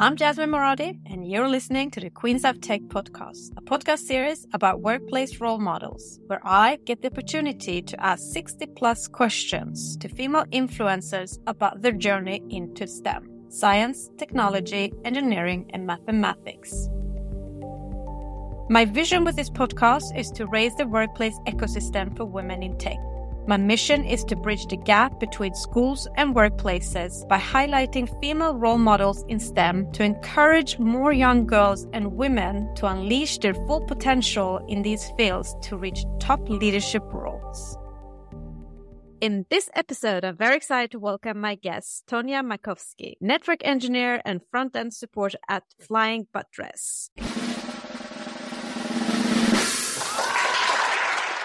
I'm Jasmine Moradi, and you're listening to the Queens of Tech podcast, a podcast series about workplace role models, where I get the opportunity to ask 60-plus questions to female influencers about their journey into STEM, science, technology, engineering, and mathematics. My vision with this podcast is to raise the workplace ecosystem for women in tech. My mission is to bridge the gap between schools and workplaces by highlighting female role models in STEM to encourage more young girls and women to unleash their full potential in these fields to reach top leadership roles. In this episode, I'm very excited to welcome my guest, Tonya Makowski, network engineer and front-end support at Flying Buttress.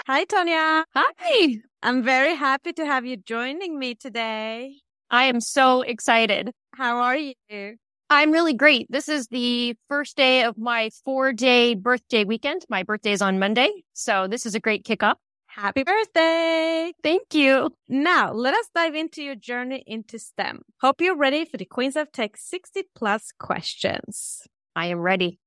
Hi, Tonya. Hi. I'm very happy to have you joining me today. I am so excited. How are you? I'm really great. This is the first day of my 4-day birthday weekend. My birthday is on Monday, so this is a great kickoff. Happy birthday. Thank you. Now, let us dive into your journey into STEM. Hope you're ready for the Queens of Tech 60-plus questions. I am ready.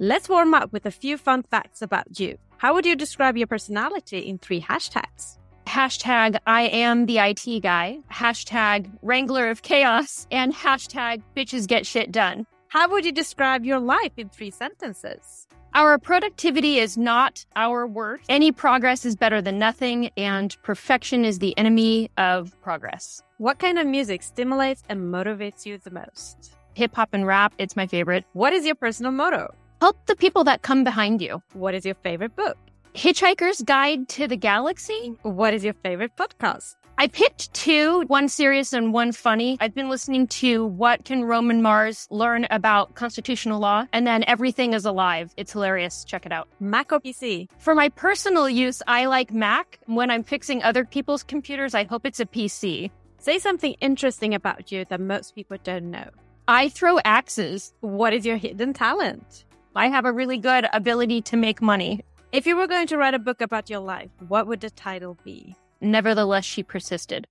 Let's warm up with a few fun facts about you. How would you describe your personality in 3 hashtags? Hashtag I am the IT guy, hashtag wrangler of chaos, and hashtag bitches get shit done. How would you describe your life in 3 sentences? Our productivity is not our worth. Any progress is better than nothing, and perfection is the enemy of progress. What kind of music stimulates and motivates you the most? Hip hop and rap, it's my favorite. What is your personal motto? Help the people that come behind you. What is your favorite book? Hitchhiker's Guide to the Galaxy. What is your favorite podcast? I picked 2, one serious and one funny. I've been listening to What Can Roman Mars Learn About Constitutional Law? And then Everything is Alive. It's hilarious. Check it out. Mac or PC? For my personal use, I like Mac. When I'm fixing other people's computers, I hope it's a PC. Say something interesting about you that most people don't know. I throw axes. What is your hidden talent? I have a really good ability to make money. If you were going to write a book about your life, what would the title be? Nevertheless, She Persisted.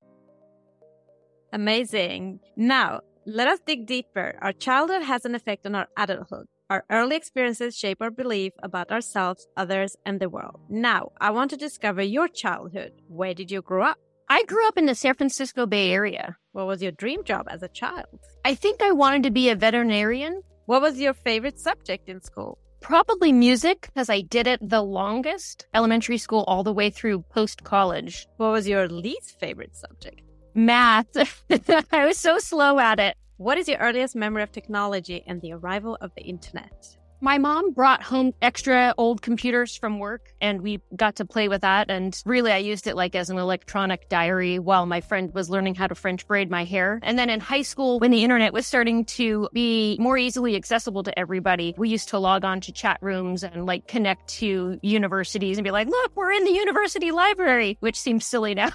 Amazing. Now, let us dig deeper. Our childhood has an effect on our adulthood. Our early experiences shape our belief about ourselves, others, and the world. Now, I want to discover your childhood. Where did you grow up? I grew up in the San Francisco Bay Area. What was your dream job as a child? I think I wanted to be a veterinarian. What was your favorite subject in school? Probably music, because I did it the longest. Elementary school all the way through post-college. What was your least favorite subject? Math. I was so slow at it. What is your earliest memory of technology and the arrival of the internet? My mom brought home extra old computers from work, and we got to play with that. And really, I used it like as an electronic diary while my friend was learning how to French braid my hair. And then in high school, when the internet was starting to be more easily accessible to everybody, we used to log on to chat rooms and like connect to universities and be like, look, we're in the university library, which seems silly now.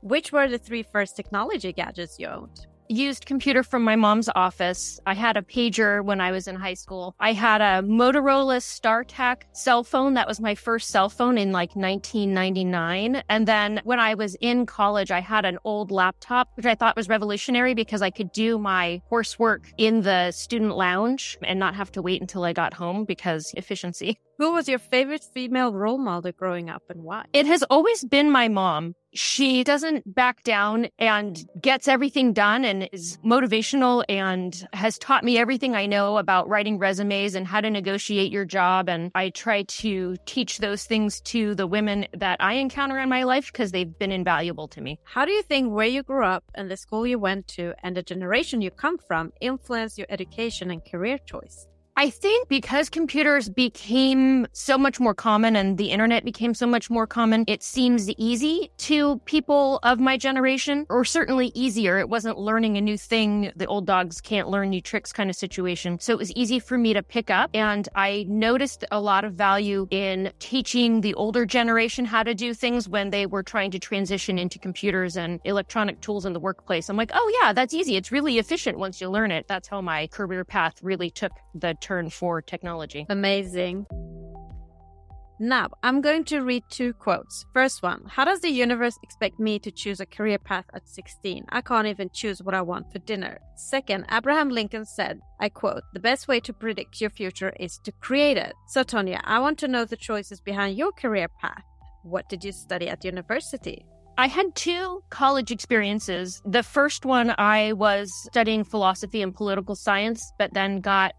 Which were the 3 first technology gadgets you owned? Used computer from my mom's office. I had a pager when I was in high school. I had a Motorola StarTAC cell phone. That was my first cell phone in like 1999. And then when I was in college, I had an old laptop, which I thought was revolutionary because I could do my coursework in the student lounge and not have to wait until I got home because efficiency. Who was your favorite female role model growing up and why? It has always been my mom. She doesn't back down and gets everything done and is motivational and has taught me everything I know about writing resumes and how to negotiate your job. And I try to teach those things to the women that I encounter in my life because they've been invaluable to me. How do you think where you grew up and the school you went to and the generation you come from influenced your education and career choice? I think because computers became so much more common and the internet became so much more common, it seems easy to people of my generation, or certainly easier. It wasn't learning a new thing, the old dogs can't learn new tricks kind of situation. So it was easy for me to pick up. And I noticed a lot of value in teaching the older generation how to do things when they were trying to transition into computers and electronic tools in the workplace. I'm like, oh yeah, that's easy. It's really efficient once you learn it. That's how my career path really took the turn for technology. Amazing. Now, I'm going to read two quotes. First one, how does the universe expect me to choose a career path at 16? I can't even choose what I want for dinner. Second, Abraham Lincoln said, I quote, the best way to predict your future is to create it. So Tonya, I want to know the choices behind your career path. What did you study at university? I had two college experiences. The first one, I was studying philosophy and political science, but then got,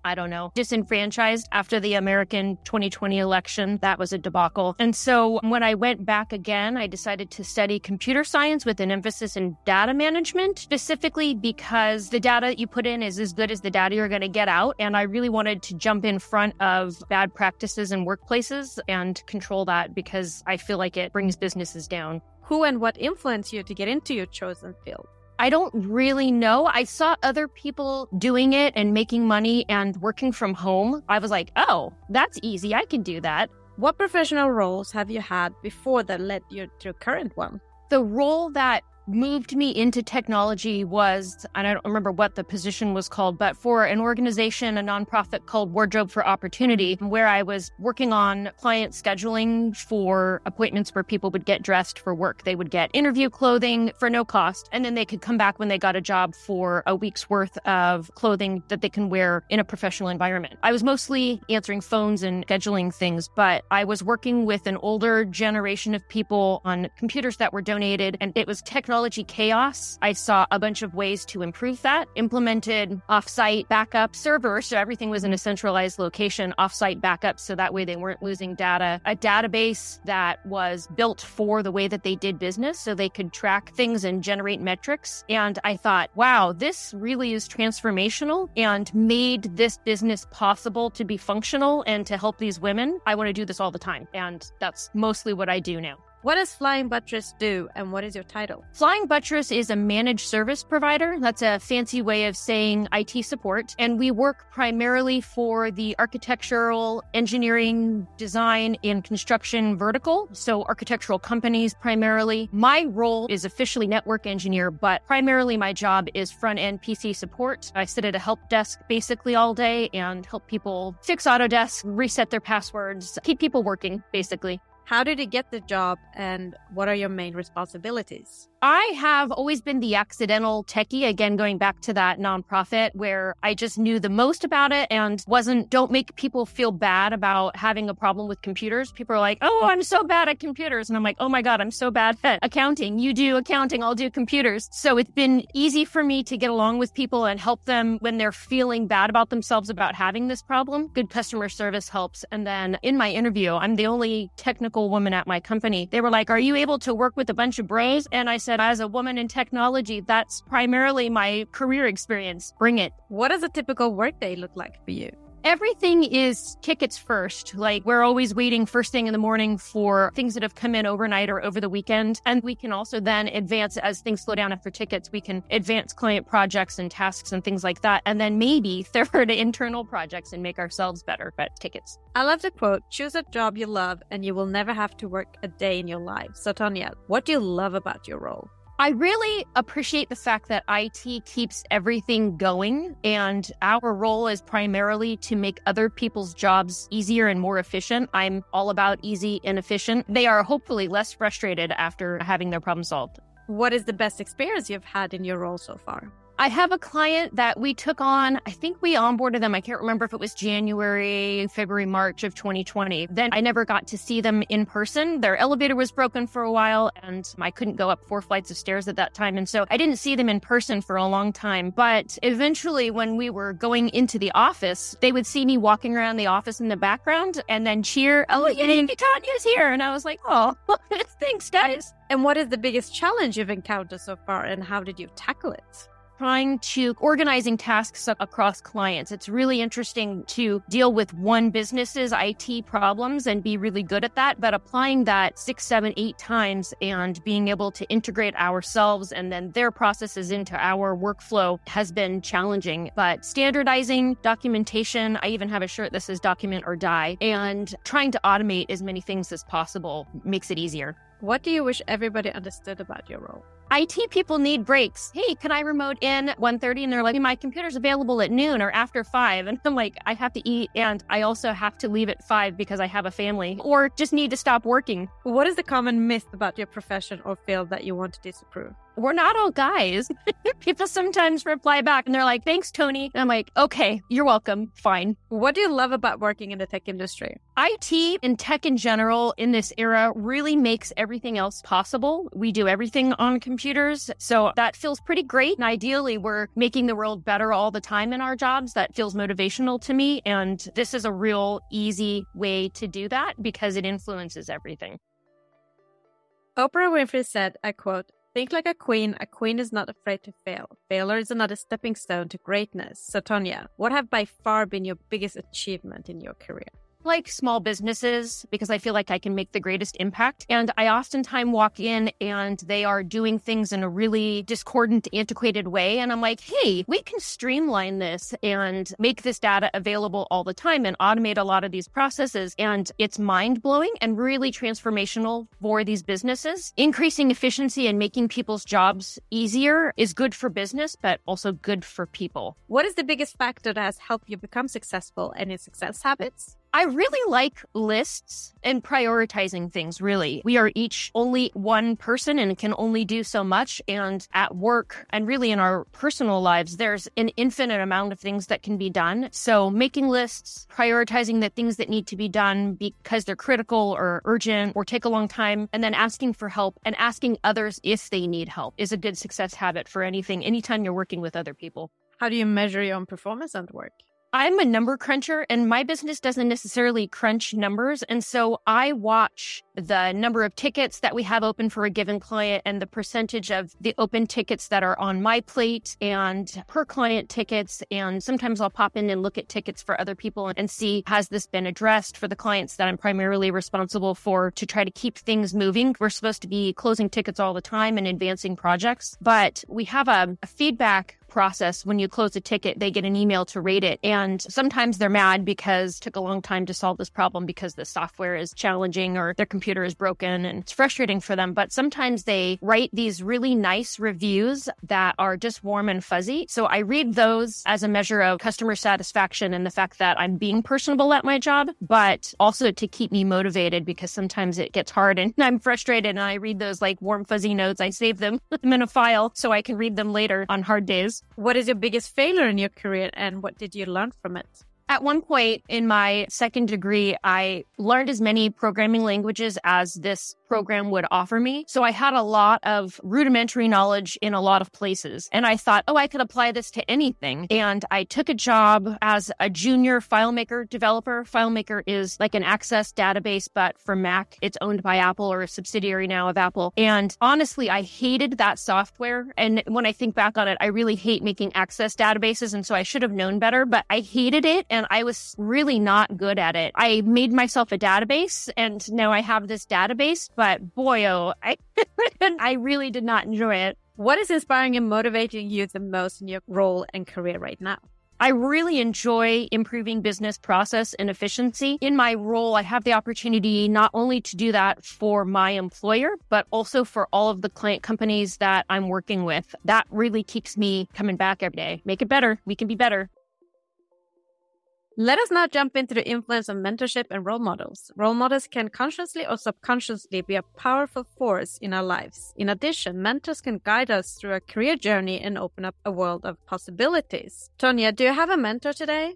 disenfranchised after the American 2020 election. That was a debacle. And so when I went back again, I decided to study computer science with an emphasis in data management, specifically because the data you put in is as good as the data you're going to get out. And I really wanted to jump in front of bad practices in workplaces and control that because I feel like it brings businesses down. Who and what influenced you to get into your chosen field? I don't really know. I saw other people doing it and making money and working from home. I was like, oh, that's easy. I can do that. What professional roles have you had before that led you to your current one? The role that moved me into technology was, and I don't remember what the position was called, but for an organization, a nonprofit called Wardrobe for Opportunity, where I was working on client scheduling for appointments where people would get dressed for work. They would get interview clothing for no cost, and then they could come back when they got a job for a week's worth of clothing that they can wear in a professional environment. I was mostly answering phones and scheduling things, but I was working with an older generation of people on computers that were donated, and it was technology chaos. I saw a bunch of ways to improve that, implemented offsite backup servers, so everything was in a centralized location, offsite backup, so that way they weren't losing data. A database that was built for the way that they did business, so they could track things and generate metrics. And I thought, wow, this really is transformational and made this business possible to be functional and to help these women. I want to do this all the time. And that's mostly what I do now. What does Flying Buttress do, and what is your title? Flying Buttress is a managed service provider. That's a fancy way of saying IT support. And we work primarily for the architectural, engineering, design, and construction vertical. So architectural companies primarily. My role is officially network engineer, but primarily my job is front-end PC support. I sit at a help desk basically all day and help people fix Autodesk, reset their passwords, keep people working basically. How did you get the job and what are your main responsibilities? I have always been the accidental techie, again, going back to that nonprofit where I just knew the most about it and don't make people feel bad about having a problem with computers. People are like, oh, I'm so bad at computers. And I'm like, oh my God, I'm so bad at accounting. You do accounting, I'll do computers. So it's been easy for me to get along with people and help them when they're feeling bad about themselves about having this problem. Good customer service helps. And then in my interview, I'm the only technical woman at my company. They were like, are you able to work with a bunch of bros? And I said, as a woman in technology, that's primarily my career experience. Bring it. What does a typical workday look like for you? Everything is tickets first. Like, we're always waiting first thing in the morning for things that have come in overnight or over the weekend. And we can also then advance as things slow down after tickets. We can advance client projects and tasks and things like that. And then maybe third, internal projects and make ourselves better at tickets. I love the quote, choose a job you love and you will never have to work a day in your life. So Tonya, what do you love about your role? I really appreciate the fact that IT keeps everything going, and our role is primarily to make other people's jobs easier and more efficient. I'm all about easy and efficient. They are hopefully less frustrated after having their problem solved. What is the best experience you've had in your role so far? I have a client that we took on. I think we onboarded them. I can't remember if it was January, February, March of 2020. Then I never got to see them in person. Their elevator was broken for a while and I couldn't go up 4 flights of stairs at that time. And so I didn't see them in person for a long time. But eventually when we were going into the office, they would see me walking around the office in the background and then cheer, oh, Tanya's here. And I was like, oh, thanks guys. And what is the biggest challenge you've encountered so far and how did you tackle it? Trying to organizing tasks across clients. It's really interesting to deal with one business's IT problems and be really good at that, but applying that 6, 7, 8 times and being able to integrate ourselves and then their processes into our workflow has been challenging. But standardizing documentation, I even have a shirt that says document or die, and trying to automate as many things as possible makes it easier. What do you wish everybody understood about your role? IT people need breaks. Hey, can I remote in 1:30? And they're like, my computer's available at noon or after 5. And I'm like, I have to eat. And I also have to leave at 5 because I have a family or just need to stop working. What is the common myth about your profession or field that you want to disprove? We're not all guys. People sometimes reply back and they're like, thanks, Tony. And I'm like, okay, you're welcome. Fine. What do you love about working in the tech industry? IT and tech in general in this era really makes everything else possible. We do everything on computers. So that feels pretty great. And ideally, we're making the world better all the time in our jobs. That feels motivational to me. And this is a real easy way to do that because it influences everything. Oprah Winfrey said, I quote, think like a queen is not afraid to fail. Failure is another stepping stone to greatness. So Tonya, what have by far been your biggest achievement in your career? Like small businesses, because I feel like I can make the greatest impact. And I oftentimes walk in and they are doing things in a really discordant, antiquated way. And I'm like, hey, we can streamline this and make this data available all the time and automate a lot of these processes. And it's mind-blowing and really transformational for these businesses. Increasing efficiency and making people's jobs easier is good for business, but also good for people. What is the biggest factor that has helped you become successful and in success habits? I really like lists and prioritizing things, really. We are each only one person and can only do so much. And at work and really in our personal lives, there's an infinite amount of things that can be done. So making lists, prioritizing the things that need to be done because they're critical or urgent or take a long time, and then asking for help and asking others if they need help is a good success habit for anything, anytime you're working with other people. How do you measure your own performance at work? I'm a number cruncher and my business doesn't necessarily crunch numbers. And so I watch the number of tickets that we have open for a given client and the percentage of the open tickets that are on my plate and per client tickets. And sometimes I'll pop in and look at tickets for other people and see, has this been addressed for the clients that I'm primarily responsible for to try to keep things moving? We're supposed to be closing tickets all the time and advancing projects, but we have a feedback process. When you close a ticket, they get an email to rate it. And sometimes they're mad because it took a long time to solve this problem because the software is challenging or their computer is broken and it's frustrating for them. But sometimes they write these really nice reviews that are just warm and fuzzy. So I read those as a measure of customer satisfaction and the fact that I'm being personable at my job, but also to keep me motivated because sometimes it gets hard and I'm frustrated and I read those like warm fuzzy notes. I save them in a file so I can read them later on hard days. What is your biggest failure in your career and what did you learn from it? At one point in my second degree, I learned as many programming languages as this program would offer me. So I had a lot of rudimentary knowledge in a lot of places. And I thought, oh, I could apply this to anything. And I took a job as a junior FileMaker developer. FileMaker is like an access database, but for Mac, it's owned by Apple or a subsidiary now of Apple. And honestly, I hated that software. And when I think back on it, I really hate making access databases. And so I should have known better, but I hated it. And I was really not good at it. I made myself a database and now I have this database, but boy, oh, I really did not enjoy it. What is inspiring and motivating you the most in your role and career right now? I really enjoy improving business process and efficiency. In my role, I have the opportunity not only to do that for my employer, but also for all of the client companies that I'm working with. That really keeps me coming back every day. Make it better. We can be better. Let us now jump into the influence of mentorship and role models. Role models can consciously or subconsciously be a powerful force in our lives. In addition, mentors can guide us through our career journey and open up a world of possibilities. Tonya, do you have a mentor today?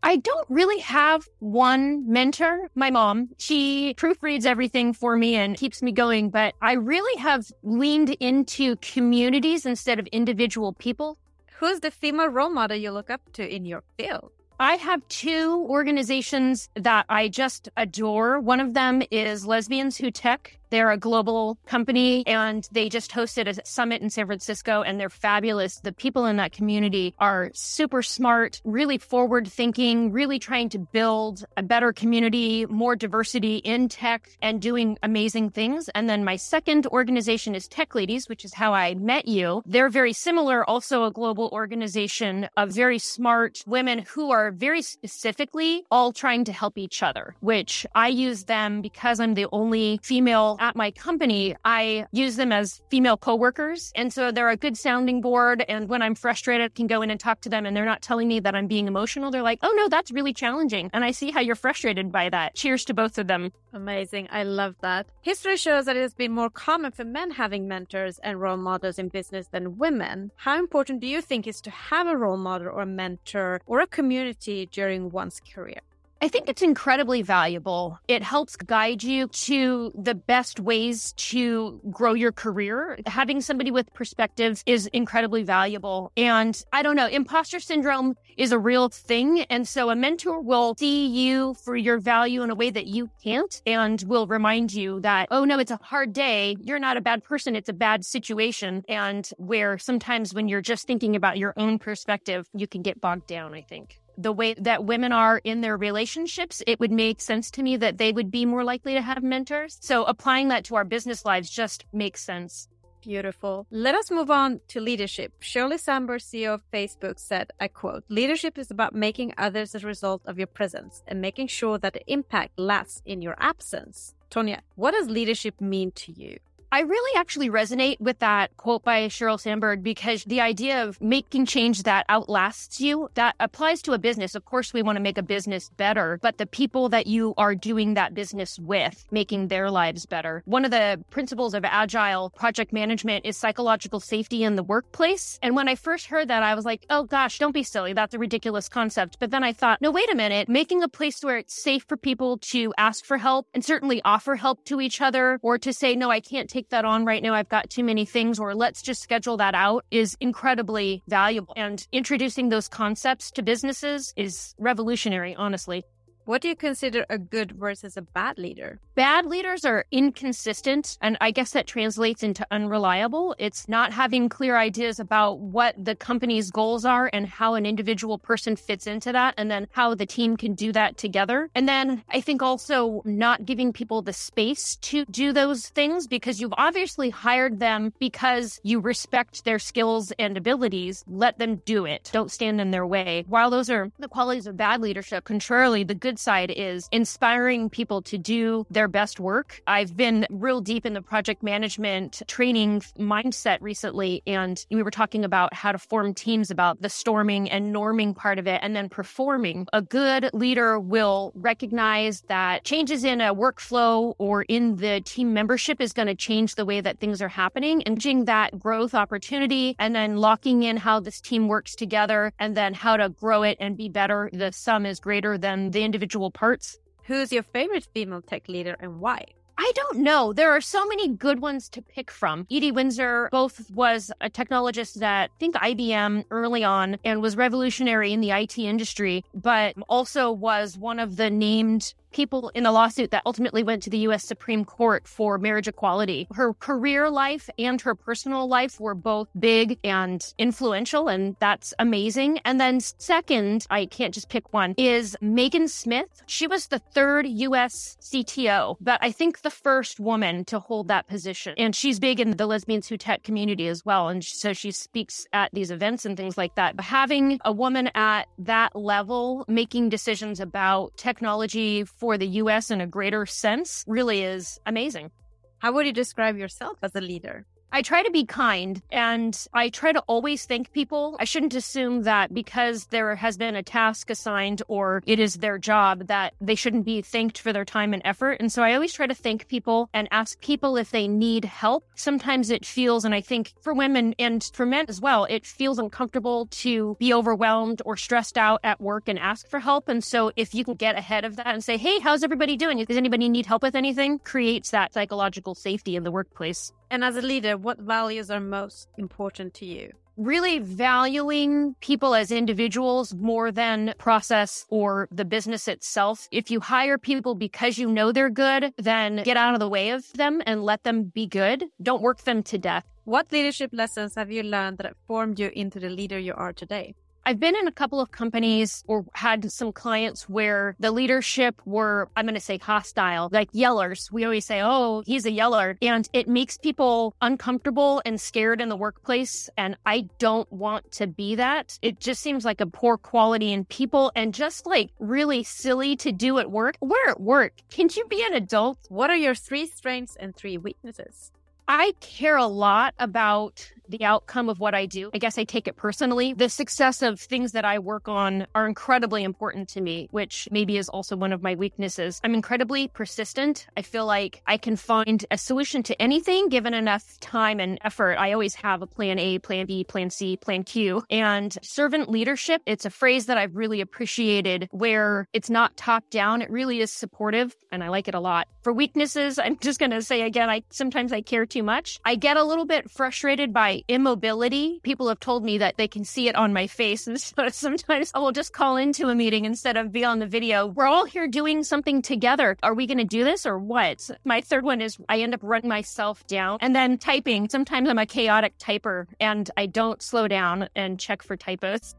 I don't really have one mentor. My mom, she proofreads everything for me and keeps me going, but I really have leaned into communities instead of individual people. Who's the female role model you look up to in your field? I have two organizations that I just adore. One of them is Lesbians Who Tech. They're a global company and they just hosted a summit in San Francisco and they're fabulous. The people in that community are super smart, really forward thinking, really trying to build a better community, more diversity in tech and doing amazing things. And then my second organization is Tech Ladies, which is how I met you. They're very similar, also a global organization of very smart women who are very specifically all trying to help each other, which I use them because I'm the only female at my company, I use them as female coworkers. And so they're a good sounding board. And when I'm frustrated, I can go in and talk to them and they're not telling me that I'm being emotional. They're like, oh no, that's really challenging. And I see how you're frustrated by that. Cheers to both of them. Amazing. I love that. History shows that it has been more common for men having mentors and role models in business than women. How important do you think is to have a role model or a mentor or a community during one's career? I think it's incredibly valuable. It helps guide you to the best ways to grow your career. Having somebody with perspectives is incredibly valuable. And I don't know, imposter syndrome is a real thing. And so a mentor will see you for your value in a way that you can't and will remind you that, oh no, it's a hard day. You're not a bad person. It's a bad situation. And where sometimes when you're just thinking about your own perspective, you can get bogged down, I think. The way that women are in their relationships, it would make sense to me that they would be more likely to have mentors. So applying that to our business lives just makes sense. Beautiful. Let us move on to leadership. Shirley Sandberg, CEO of Facebook, said, I quote, leadership is about making others a result of your presence and making sure that the impact lasts in your absence. Tonya, what does leadership mean to you? I really actually resonate with that quote by Sheryl Sandberg because the idea of making change that outlasts you, that applies to a business. Of course, we want to make a business better, but the people that you are doing that business with, making their lives better. One of the principles of agile project management is psychological safety in the workplace. And when I first heard that, I was like, oh gosh, don't be silly. That's a ridiculous concept. But then I thought, no, wait a minute, making a place where it's safe for people to ask for help and certainly offer help to each other or to say, no, I can't take that on right now. I've got too many things, or let's just schedule that out is incredibly valuable. And introducing those concepts to businesses is revolutionary, honestly. What do you consider a good versus a bad leader? Bad leaders are inconsistent, and I guess that translates into unreliable. It's not having clear ideas about what the company's goals are and how an individual person fits into that, and then how the team can do that together. And then I think also not giving people the space to do those things because you've obviously hired them because you respect their skills and abilities. Let them do it. Don't stand in their way. While those are the qualities of bad leadership, contrarily, the good side is inspiring people to do their best work. I've been real deep in the project management training mindset recently, and we were talking about how to form teams about the storming and norming part of it and then performing. A good leader will recognize that changes in a workflow or in the team membership is going to change the way that things are happening, and seeing that growth opportunity and then locking in how this team works together and then how to grow it and be better. The sum is greater than the individual parts. Who's your favorite female tech leader and why? I don't know. There are so many good ones to pick from. Edie Windsor both was a technologist at, I think, IBM early on and was revolutionary in the IT industry, but also was one of the named people in a lawsuit that ultimately went to the U.S. Supreme Court for marriage equality. Her career life and her personal life were both big and influential, and that's amazing. And then second, I can't just pick one, is Megan Smith. She was the third U.S. CTO, but I think the first woman to hold that position. And she's big in the Lesbians Who Tech community as well. And so she speaks at these events and things like that. But having a woman at that level making decisions about technology for the U.S. in a greater sense really is amazing. How would you describe yourself as a leader? I try to be kind and I try to always thank people. I shouldn't assume that because there has been a task assigned or it is their job that they shouldn't be thanked for their time and effort. And so I always try to thank people and ask people if they need help. Sometimes it feels, and I think for women and for men as well, it feels uncomfortable to be overwhelmed or stressed out at work and ask for help. And so if you can get ahead of that and say, hey, how's everybody doing? Does anybody need help with anything? Creates that psychological safety in the workplace. And as a leader, what values are most important to you? Really valuing people as individuals more than process or the business itself. If you hire people because you know they're good, then get out of the way of them and let them be good. Don't work them to death. What leadership lessons have you learned that formed you into the leader you are today? I've been in a couple of companies or had some clients where the leadership were, I'm going to say hostile, like yellers. We always say, oh, he's a yeller. And it makes people uncomfortable and scared in the workplace. And I don't want to be that. It just seems like a poor quality in people and just like really silly to do at work. We're at work. Can't you be an adult? What are your 3 strengths and 3 weaknesses? I care a lot about the outcome of what I do. I guess I take it personally. The success of things that I work on are incredibly important to me, which maybe is also one of my weaknesses. I'm incredibly persistent. I feel like I can find a solution to anything given enough time and effort. I always have a plan A, plan B, plan C, plan Q. And servant leadership, it's a phrase that I've really appreciated where it's not top down. It really is supportive and I like it a lot. For weaknesses, I'm just going to say again, sometimes I care too much. I get a little bit frustrated by immobility. People have told me that they can see it on my face. And so sometimes I will just call into a meeting instead of be on the video. We're all here doing something together. Are we going to do this or what? My third one is I end up running myself down and then typing. Sometimes I'm a chaotic typer and I don't slow down and check for typos.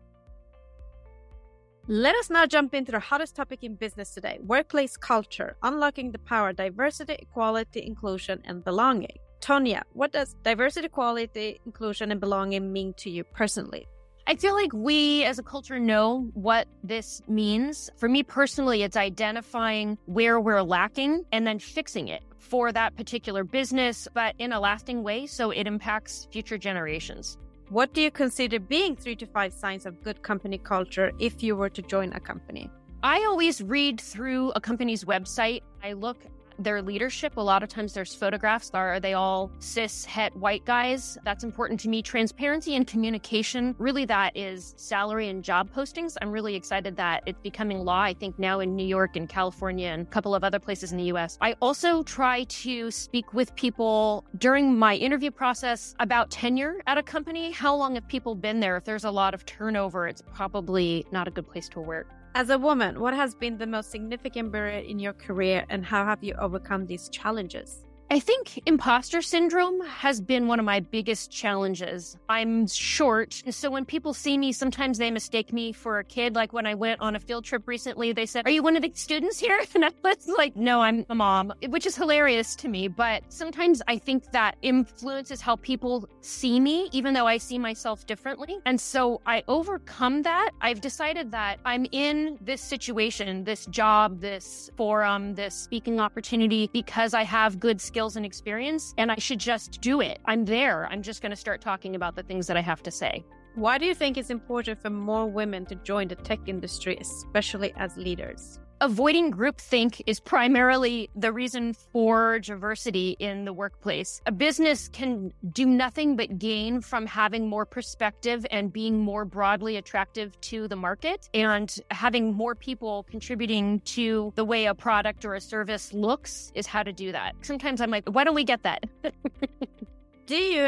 Let us now jump into the hottest topic in business today, workplace culture, unlocking the power, diversity, equality, inclusion, and belonging. Tonya, what does diversity, equality, inclusion, and belonging mean to you personally? I feel like we as a culture know what this means. For me personally, it's identifying where we're lacking and then fixing it for that particular business, but in a lasting way so it impacts future generations. What do you consider being 3 to 5 signs of good company culture if you were to join a company? I always read through a company's website. I look their leadership. A lot of times there's photographs. Are they all cis, het, white guys? That's important to me. Transparency and communication. Really, that is salary and job postings. I'm really excited that it's becoming law, I think, now in New York and California and a couple of other places in the US. I also try to speak with people during my interview process about tenure at a company. How long have people been there? If there's a lot of turnover, it's probably not a good place to work. As a woman, what has been the most significant barrier in your career and how have you overcome these challenges? I think imposter syndrome has been one of my biggest challenges. I'm short, so when people see me, sometimes they mistake me for a kid. Like when I went on a field trip recently, they said, "Are you one of the students here?" And I was like, "No, I'm a mom," which is hilarious to me. But sometimes I think that influences how people see me, even though I see myself differently. And so I overcome that. I've decided that I'm in this situation, this job, this forum, this speaking opportunity because I have good skills and experience, and I should just do it. I'm there. I'm just going to start talking about the things that I have to say. Why do you think it's important for more women to join the tech industry, especially as leaders? Avoiding groupthink is primarily the reason for diversity in the workplace. A business can do nothing but gain from having more perspective and being more broadly attractive to the market and having more people contributing to the way a product or a service looks is how to do that. Sometimes I'm like, why don't we get that?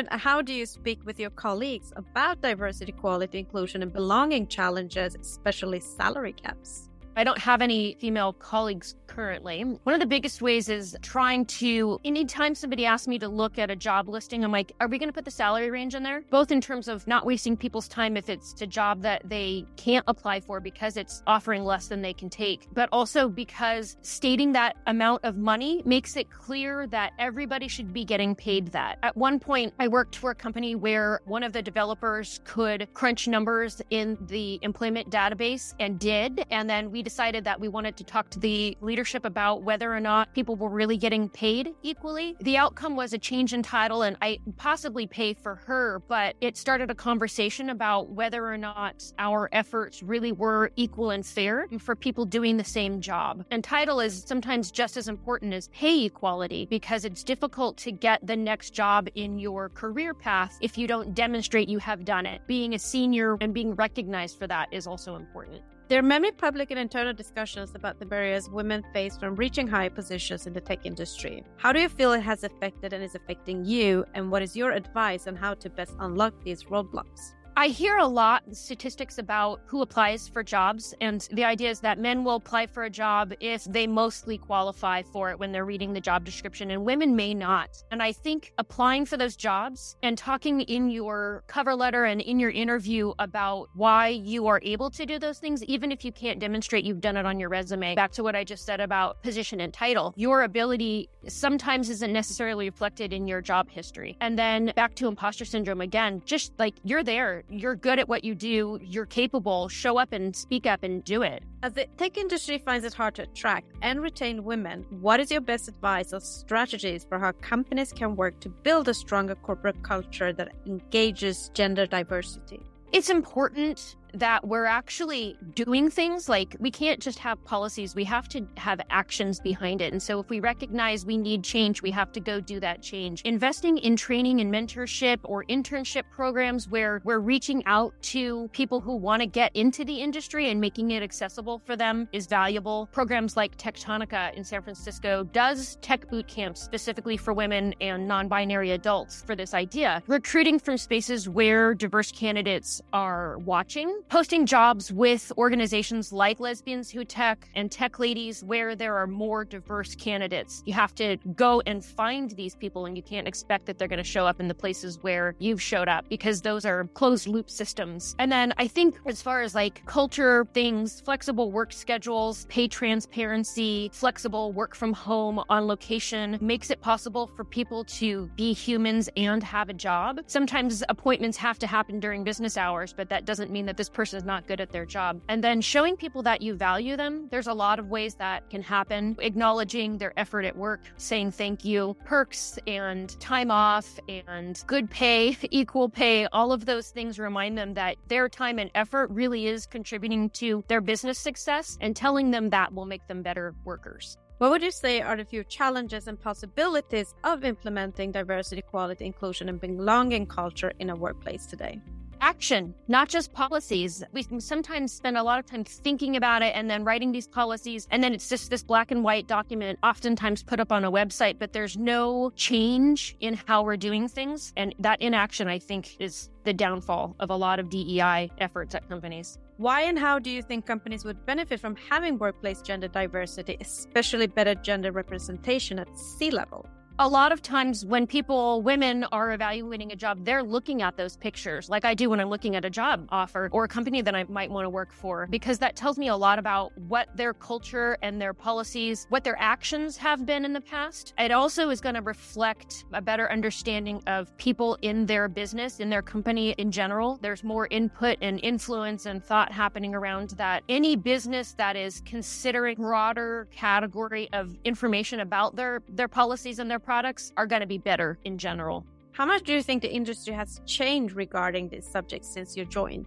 How do you speak with your colleagues about diversity, equality, inclusion, and belonging challenges, especially salary gaps? I don't have any female colleagues currently. One of the biggest ways is anytime somebody asks me to look at a job listing, I'm like, are we going to put the salary range in there? Both in terms of not wasting people's time if it's a job that they can't apply for because it's offering less than they can take, but also because stating that amount of money makes it clear that everybody should be getting paid that. At one point, I worked for a company where one of the developers could crunch numbers in the employment database and did, and then we decided that we wanted to talk to the leadership about whether or not people were really getting paid equally. The outcome was a change in title and I possibly pay for her, but it started a conversation about whether or not our efforts really were equal and fair for people doing the same job. And title is sometimes just as important as pay equality because it's difficult to get the next job in your career path if you don't demonstrate you have done it. Being a senior and being recognized for that is also important. There are many public and internal discussions about the barriers women face from reaching high positions in the tech industry. How do you feel it has affected and is affecting you? And what is your advice on how to best unlock these roadblocks? I hear a lot of statistics about who applies for jobs, and the idea is that men will apply for a job if they mostly qualify for it when they're reading the job description, and women may not. And I think applying for those jobs and talking in your cover letter and in your interview about why you are able to do those things, even if you can't demonstrate you've done it on your resume, back to what I just said about position and title, your ability sometimes isn't necessarily reflected in your job history. And then back to imposter syndrome again, just like you're there, you're good at what you do, you're capable, show up and speak up and do it. As the tech industry finds it hard to attract and retain women, what is your best advice or strategies for how companies can work to build a stronger corporate culture that engages gender diversity? It's important that we're actually doing things. Like, we can't just have policies, we have to have actions behind it. And so if we recognize we need change, we have to go do that change. Investing in training and mentorship or internship programs where we're reaching out to people who want to get into the industry and making it accessible for them is valuable. Programs like Tectonica in San Francisco does tech boot camps specifically for women and non-binary adults for this idea. Recruiting from spaces where diverse candidates are watching. Posting jobs with organizations like Lesbians Who Tech and Tech Ladies where there are more diverse candidates. You have to go and find these people, and you can't expect that they're going to show up in the places where you've showed up, because those are closed loop systems. And then I think as far as like culture things, flexible work schedules, pay transparency, flexible work from home on location makes it possible for people to be humans and have a job. Sometimes appointments have to happen during business hours, but that doesn't mean that this person is not good at their job. And then showing people that you value them. There's a lot of ways that can happen. Acknowledging their effort at work, saying thank you, perks and time off and good pay, equal pay, all of those things remind them that their time and effort really is contributing to their business success, and telling them that will make them better workers. What would you say are the few challenges and possibilities of implementing diversity, equality, inclusion, and belonging culture in a workplace today? Action, not just policies. We can sometimes spend a lot of time thinking about it and then writing these policies, and then it's just this black and white document, oftentimes put up on a website, but there's no change in how we're doing things. And that inaction, I think, is the downfall of a lot of DEI efforts at companies. Why and how do you think companies would benefit from having workplace gender diversity, especially better gender representation at C-level? A lot of times when women are evaluating a job, they're looking at those pictures, like I do when I'm looking at a job offer or a company that I might want to work for, because that tells me a lot about what their culture and their policies, what their actions have been in the past. It also is going to reflect a better understanding of people in their business, in their company in general. There's more input and influence and thought happening around that. Any business that is considering broader category of information about their policies and their products are going to be better in general. How much do you think the industry has changed regarding this subject since you joined?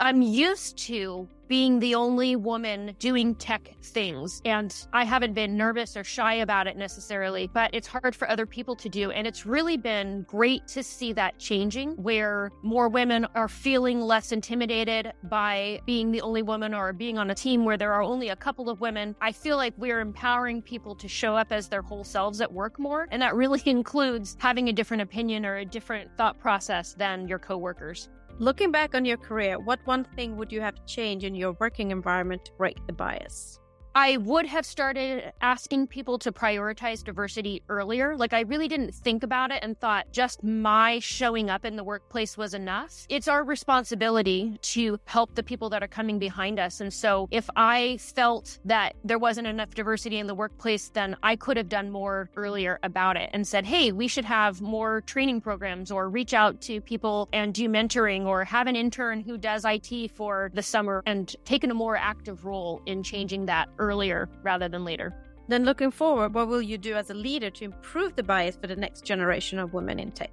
I'm used to being the only woman doing tech things, and I haven't been nervous or shy about it necessarily, but it's hard for other people to do. And it's really been great to see that changing, where more women are feeling less intimidated by being the only woman or being on a team where there are only a couple of women. I feel like we're empowering people to show up as their whole selves at work more, and that really includes having a different opinion or a different thought process than your coworkers. Looking back on your career, what one thing would you have changed in your working environment to break the bias? I would have started asking people to prioritize diversity earlier. Like, I really didn't think about it and thought just my showing up in the workplace was enough. It's our responsibility to help the people that are coming behind us. And so if I felt that there wasn't enough diversity in the workplace, then I could have done more earlier about it and said, hey, we should have more training programs, or reach out to people and do mentoring, or have an intern who does IT for the summer, and taken a more active role in changing that earlier rather than later. Then looking forward, what will you do as a leader to improve the bias for the next generation of women in tech?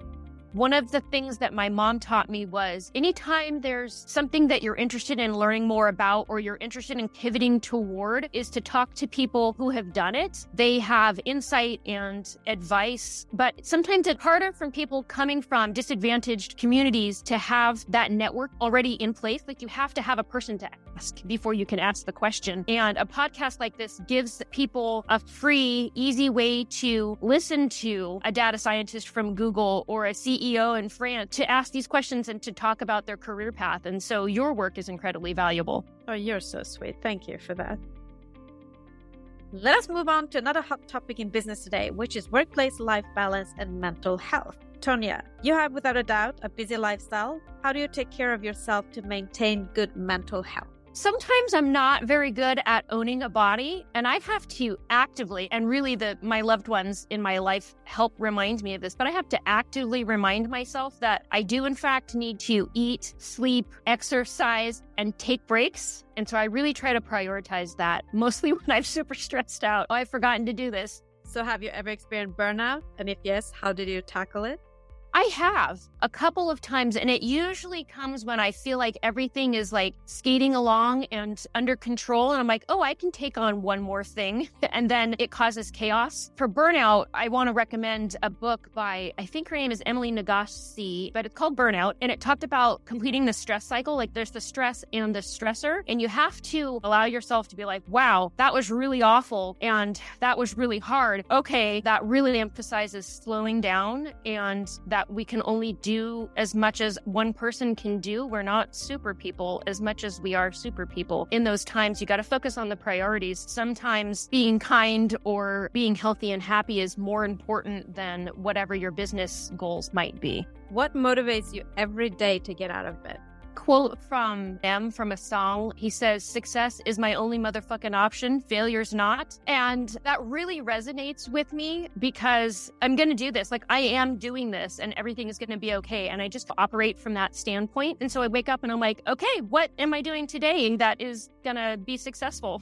One of the things that my mom taught me was, anytime there's something that you're interested in learning more about, or you're interested in pivoting toward, is to talk to people who have done it. They have insight and advice, but sometimes it's harder for people coming from disadvantaged communities to have that network already in place. Like, you have to have a person to ask before you can ask the question. And a podcast like this gives people a free, easy way to listen to a data scientist from Google or a CEO CEO in France to ask these questions and to talk about their career path. And so your work is incredibly valuable. Oh, you're so sweet. Thank you for that. Let us move on to another hot topic in business today, which is workplace life balance and mental health. Tonya, you have without a doubt a busy lifestyle. How do you take care of yourself to maintain good mental health? Sometimes I'm not very good at owning a body, and I have to actively, and really my loved ones in my life help remind me of this, but I have to actively remind myself that I do in fact need to eat, sleep, exercise, and take breaks. And so I really try to prioritize that, mostly when I'm super stressed out. Oh, I've forgotten to do this. So have you ever experienced burnout? And if yes, how did you tackle it? I have a couple of times, and it usually comes when I feel like everything is like skating along and under control. And I'm like, oh, I can take on one more thing. And then it causes chaos. For burnout, I want to recommend a book by, I think her name is Emily Nagoski, but it's called Burnout. And it talked about completing the stress cycle. Like there's the stress and the stressor. And you have to allow yourself to be like, wow, that was really awful. And that was really hard. Okay, that really emphasizes slowing down and that we can only do as much as one person can do. We're not super people as much as we are super people. In those times, you got to focus on the priorities. Sometimes being kind or being healthy and happy is more important than whatever your business goals might be. What motivates you every day to get out of bed? Quote from them from a song. He says, "Success is my only motherfucking option. Failure's not." And that really resonates with me because I'm going to do this. Like I am doing this and everything is going to be okay. And I just operate from that standpoint. And so I wake up and I'm like, okay, what am I doing today that is going to be successful?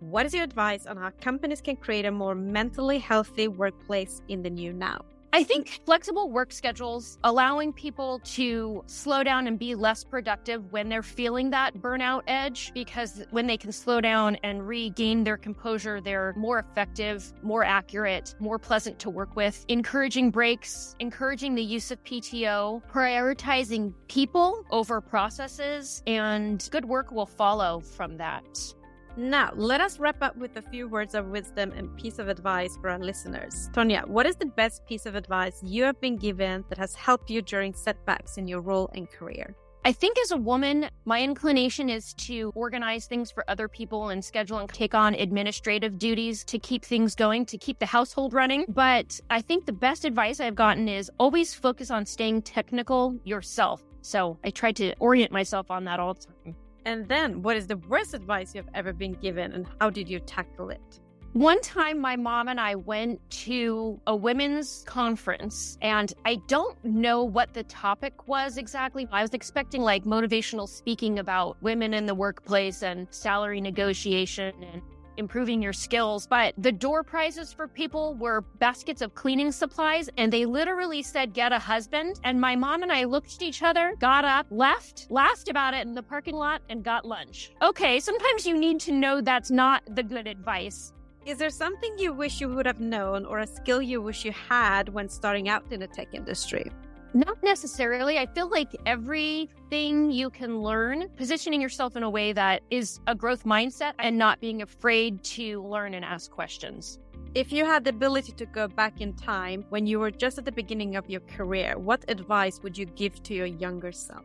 What is your advice on how companies can create a more mentally healthy workplace in the new now? I think flexible work schedules, allowing people to slow down and be less productive when they're feeling that burnout edge, because when they can slow down and regain their composure, they're more effective, more accurate, more pleasant to work with. Encouraging breaks, encouraging the use of PTO, prioritizing people over processes, and good work will follow from that. Now, let us wrap up with a few words of wisdom and piece of advice for our listeners. Tonya, what is the best piece of advice you have been given that has helped you during setbacks in your role and career? I think as a woman, my inclination is to organize things for other people and schedule and take on administrative duties to keep things going, to keep the household running. But I think the best advice I've gotten is always focus on staying technical yourself. So I try to orient myself on that all the time. And then, what is the worst advice you've ever been given and how did you tackle it? One time, my mom and I went to a women's conference, and I don't know what the topic was exactly. I was expecting like motivational speaking about women in the workplace and salary negotiation and improving your skills. But the door prizes for people were baskets of cleaning supplies. And they literally said, get a husband. And my mom and I looked at each other, got up, left, laughed about it in the parking lot and got lunch. Okay, sometimes you need to know that's not the good advice. Is there something you wish you would have known or a skill you wish you had when starting out in the tech industry? Not necessarily. I feel like everything you can learn, positioning yourself in a way that is a growth mindset and not being afraid to learn and ask questions. If you had the ability to go back in time when you were just at the beginning of your career, what advice would you give to your younger self?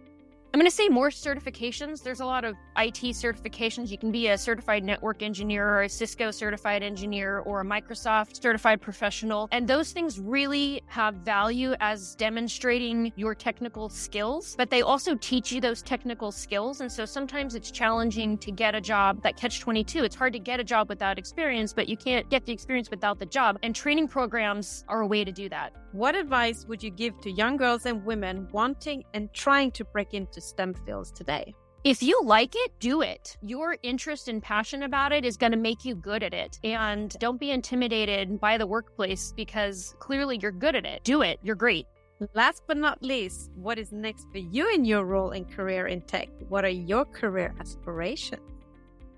I'm going to say more certifications. There's a lot of IT certifications. You can be a certified network engineer or a Cisco certified engineer or a Microsoft certified professional. And those things really have value as demonstrating your technical skills, but they also teach you those technical skills. And so sometimes it's challenging to get a job, that catch-22. It's hard to get a job without experience, but you can't get the experience without the job. And training programs are a way to do that. What advice would you give to young girls and women wanting and trying to break into STEM fields today? If you like it, do it. Your interest and passion about it is going to make you good at it. And don't be intimidated by the workplace because clearly you're good at it. Do it. You're great. Last but not least, what is next for you in your role and career in tech? What are your career aspirations?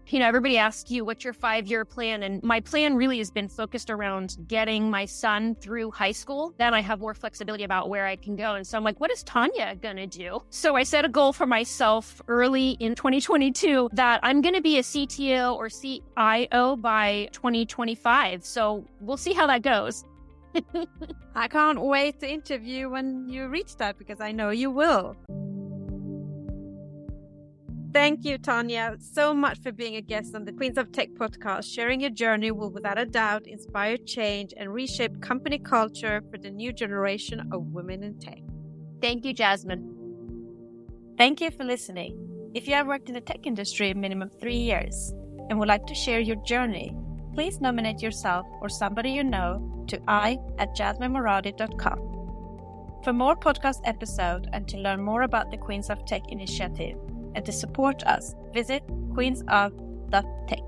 You know, everybody asks you, what's your 5-year plan? And my plan really has been focused around getting my son through high school. Then I have more flexibility about where I can go. And so I'm like, what is Tonya going to do? So I set a goal for myself early in 2022 that I'm going to be a CTO or CIO by 2025. So we'll see how that goes. I can't wait to interview when you reach that, because I know you will. Thank you, Tonya, so much for being a guest on the Queens of Tech podcast. Sharing your journey will, without a doubt, inspire change and reshape company culture for the new generation of women in tech. Thank you, Jasmine. Thank you for listening. If you have worked in the tech industry a minimum 3 years and would like to share your journey, please nominate yourself or somebody you know to i@jasminemoradi.com. For more podcast episodes and to learn more about the Queens of Tech initiative and to support us, visit queensof.tech.